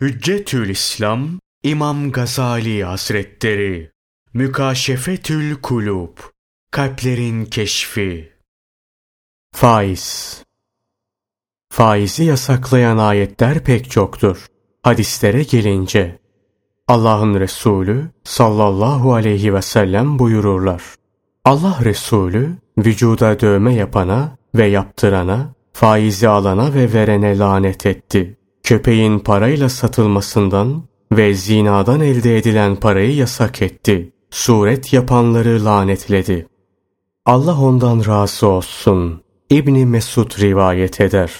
Hüccetül İslam, İmam Gazali Hazretleri. Mükaşefetül Kulub, Kalplerin Keşfi. Faiz. Faizi yasaklayan ayetler pek çoktur. Hadislere gelince, Allah'ın Resulü sallallahu aleyhi ve sellem buyururlar: Allah Resulü, vücuda dövme yapana ve yaptırana, faizi alana ve verene lanet etti. Köpeğin parayla satılmasından ve zinadan elde edilen parayı yasak etti. Suret yapanları lanetledi. Allah ondan razı olsun. İbni Mesud rivayet eder.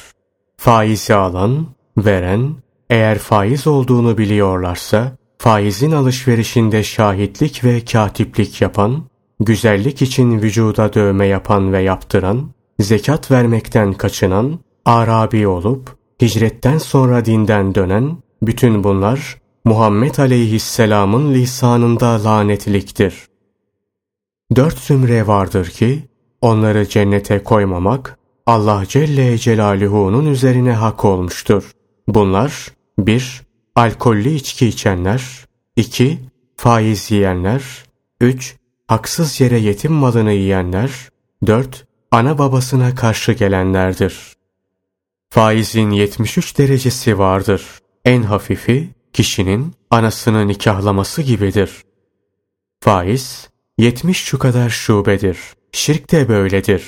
Faizi alan, veren, eğer faiz olduğunu biliyorlarsa, faizin alışverişinde şahitlik ve katiplik yapan, güzellik için vücuda dövme yapan ve yaptıran, zekat vermekten kaçınan, Arabi olup, hicretten sonra dinden dönen, bütün bunlar, Muhammed aleyhisselamın lisanında lanetliktir. 4 zümre vardır ki, onları cennete koymamak, Allah Celle Celaluhu'nun üzerine hak olmuştur. Bunlar: 1- Alkollü içki içenler, 2- Faiz yiyenler, 3- Haksız yere yetim malını yiyenler, 4- Ana babasına karşı gelenlerdir. Faizin 73 derecesi vardır. En hafifi, kişinin anasını nikahlaması gibidir. Faiz, 70 şu kadar şubedir. Şirk de böyledir.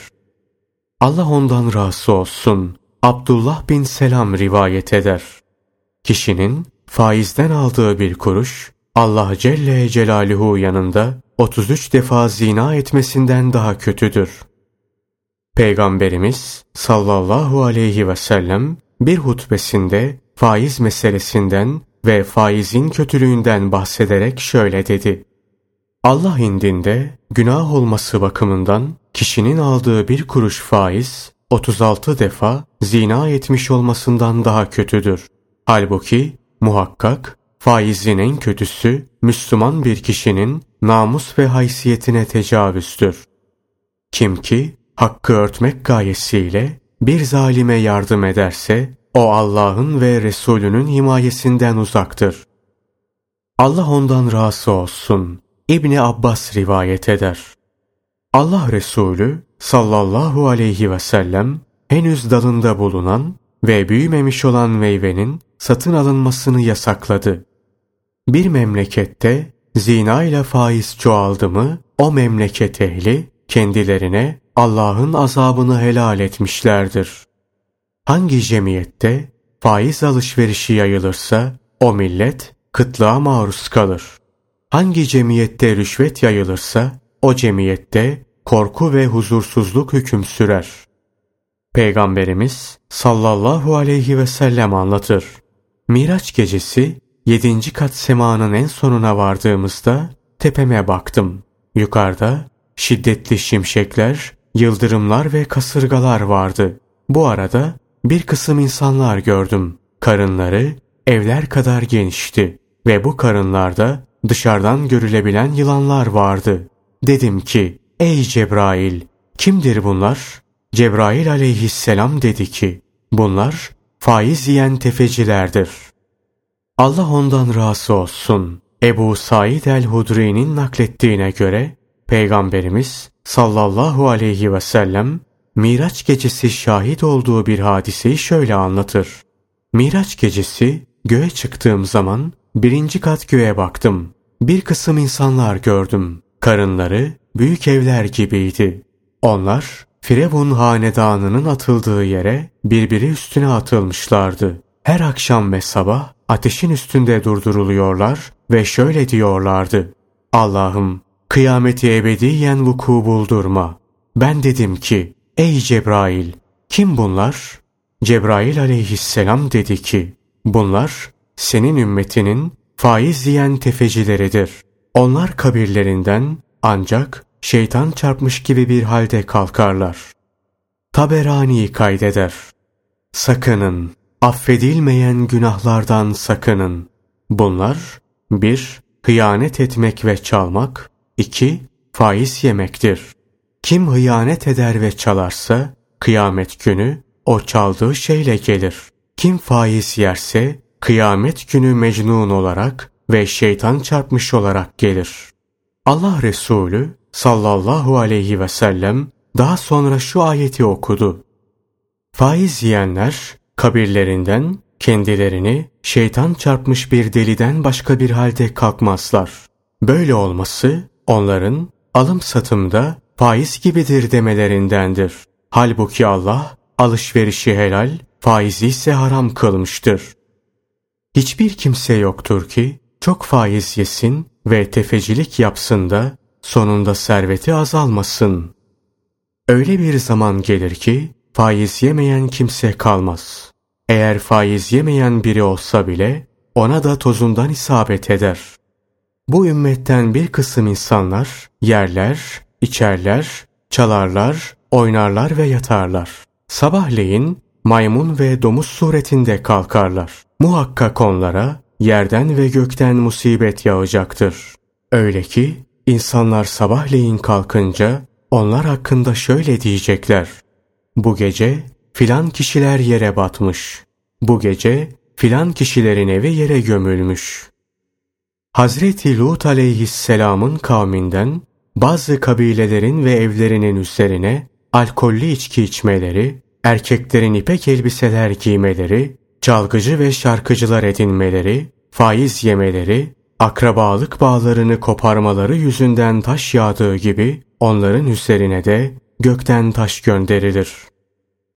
Allah ondan razı olsun. Abdullah bin Selam rivayet eder. Kişinin faizden aldığı bir kuruş, Allah Celle Celaluhu yanında 33 defa zina etmesinden daha kötüdür. Peygamberimiz sallallahu aleyhi ve sellem bir hutbesinde faiz meselesinden ve faizin kötülüğünden bahsederek şöyle dedi: Allah indinde günah olması bakımından kişinin aldığı bir kuruş faiz 36 defa zina etmiş olmasından daha kötüdür. Halbuki muhakkak faizin en kötüsü Müslüman bir kişinin namus ve haysiyetine tecavüzdür. Kim ki hakkı örtmek gayesiyle bir zalime yardım ederse o Allah'ın ve Resulünün himayesinden uzaktır. Allah ondan razı olsun. İbni Abbas rivayet eder. Allah Resulü sallallahu aleyhi ve sellem henüz dalında bulunan ve büyümemiş olan meyvenin satın alınmasını yasakladı. Bir memlekette zina ile faiz çoğaldı mı o memleket ehli kendilerine Allah'ın azabını helal etmişlerdir. Hangi cemiyette faiz alışverişi yayılırsa o millet kıtlığa maruz kalır. Hangi cemiyette rüşvet yayılırsa o cemiyette korku ve huzursuzluk hüküm sürer. Peygamberimiz sallallahu aleyhi ve sellem anlatır. Miraç gecesi 7. kat semanın en sonuna vardığımızda tepeme baktım. Yukarıda şiddetli şimşekler, yıldırımlar ve kasırgalar vardı. Bu arada bir kısım insanlar gördüm. Karınları evler kadar genişti ve bu karınlarda dışarıdan görülebilen yılanlar vardı. Dedim ki: Ey Cebrail, kimdir bunlar? Cebrail aleyhisselam dedi ki: Bunlar faiz yiyen tefecilerdir. Allah ondan razı olsun. Ebu Said el-Hudri'nin naklettiğine göre Peygamberimiz sallallahu aleyhi ve sellem Miraç gecesi şahit olduğu bir hadiseyi şöyle anlatır. Miraç gecesi göğe çıktığım zaman 1. kat göğe baktım. Bir kısım insanlar gördüm. Karınları büyük evler gibiydi. Onlar Firavun hanedanının atıldığı yere birbiri üstüne atılmışlardı. Her akşam ve sabah ateşin üstünde durduruluyorlar ve şöyle diyorlardı: Allah'ım, kıyameti ebediyen vuku buldurma. Ben dedim ki: Ey Cebrail, kim bunlar? Cebrail aleyhisselam dedi ki: Bunlar senin ümmetinin faiz yiyen tefecileridir. Onlar kabirlerinden ancak şeytan çarpmış gibi bir halde kalkarlar. Taberani kaydeder. Sakının, affedilmeyen günahlardan sakının. Bunlar: 1- Hıyanet etmek ve çalmak, 2- Faiz yemektir. Kim hıyanet eder ve çalarsa, kıyamet günü o çaldığı şeyle gelir. Kim faiz yerse, kıyamet günü mecnun olarak ve şeytan çarpmış olarak gelir. Allah Resulü sallallahu aleyhi ve sellem daha sonra şu ayeti okudu. Faiz yiyenler kabirlerinden kendilerini şeytan çarpmış bir deliden başka bir halde kalkmazlar. Böyle olması onların alım satımda faiz gibidir demelerindendir. Halbuki Allah alışverişi helal, faizi ise haram kılmıştır. Hiçbir kimse yoktur ki çok faiz yesin ve tefecilik yapsın da sonunda serveti azalmasın. Öyle bir zaman gelir ki faiz yemeyen kimse kalmaz. Eğer faiz yemeyen biri olsa bile ona da tozundan isabet eder. Bu ümmetten bir kısım insanlar yerler, içerler, çalarlar, oynarlar ve yatarlar. Sabahleyin maymun ve domuz suretinde kalkarlar. Muhakkak onlara yerden ve gökten musibet yağacaktır. Öyle ki insanlar sabahleyin kalkınca onlar hakkında şöyle diyecekler. Bu gece filan kişiler yere batmış. Bu gece filan kişilerin evi yere gömülmüş. Hazreti Lut aleyhisselamın kavminden bazı kabilelerin ve evlerinin üzerine alkollü içki içmeleri, erkeklerin ipek elbiseler giymeleri, çalgıcı ve şarkıcılar edinmeleri, faiz yemeleri, akrabalık bağlarını koparmaları yüzünden taş yağdığı gibi onların üzerine de gökten taş gönderilir.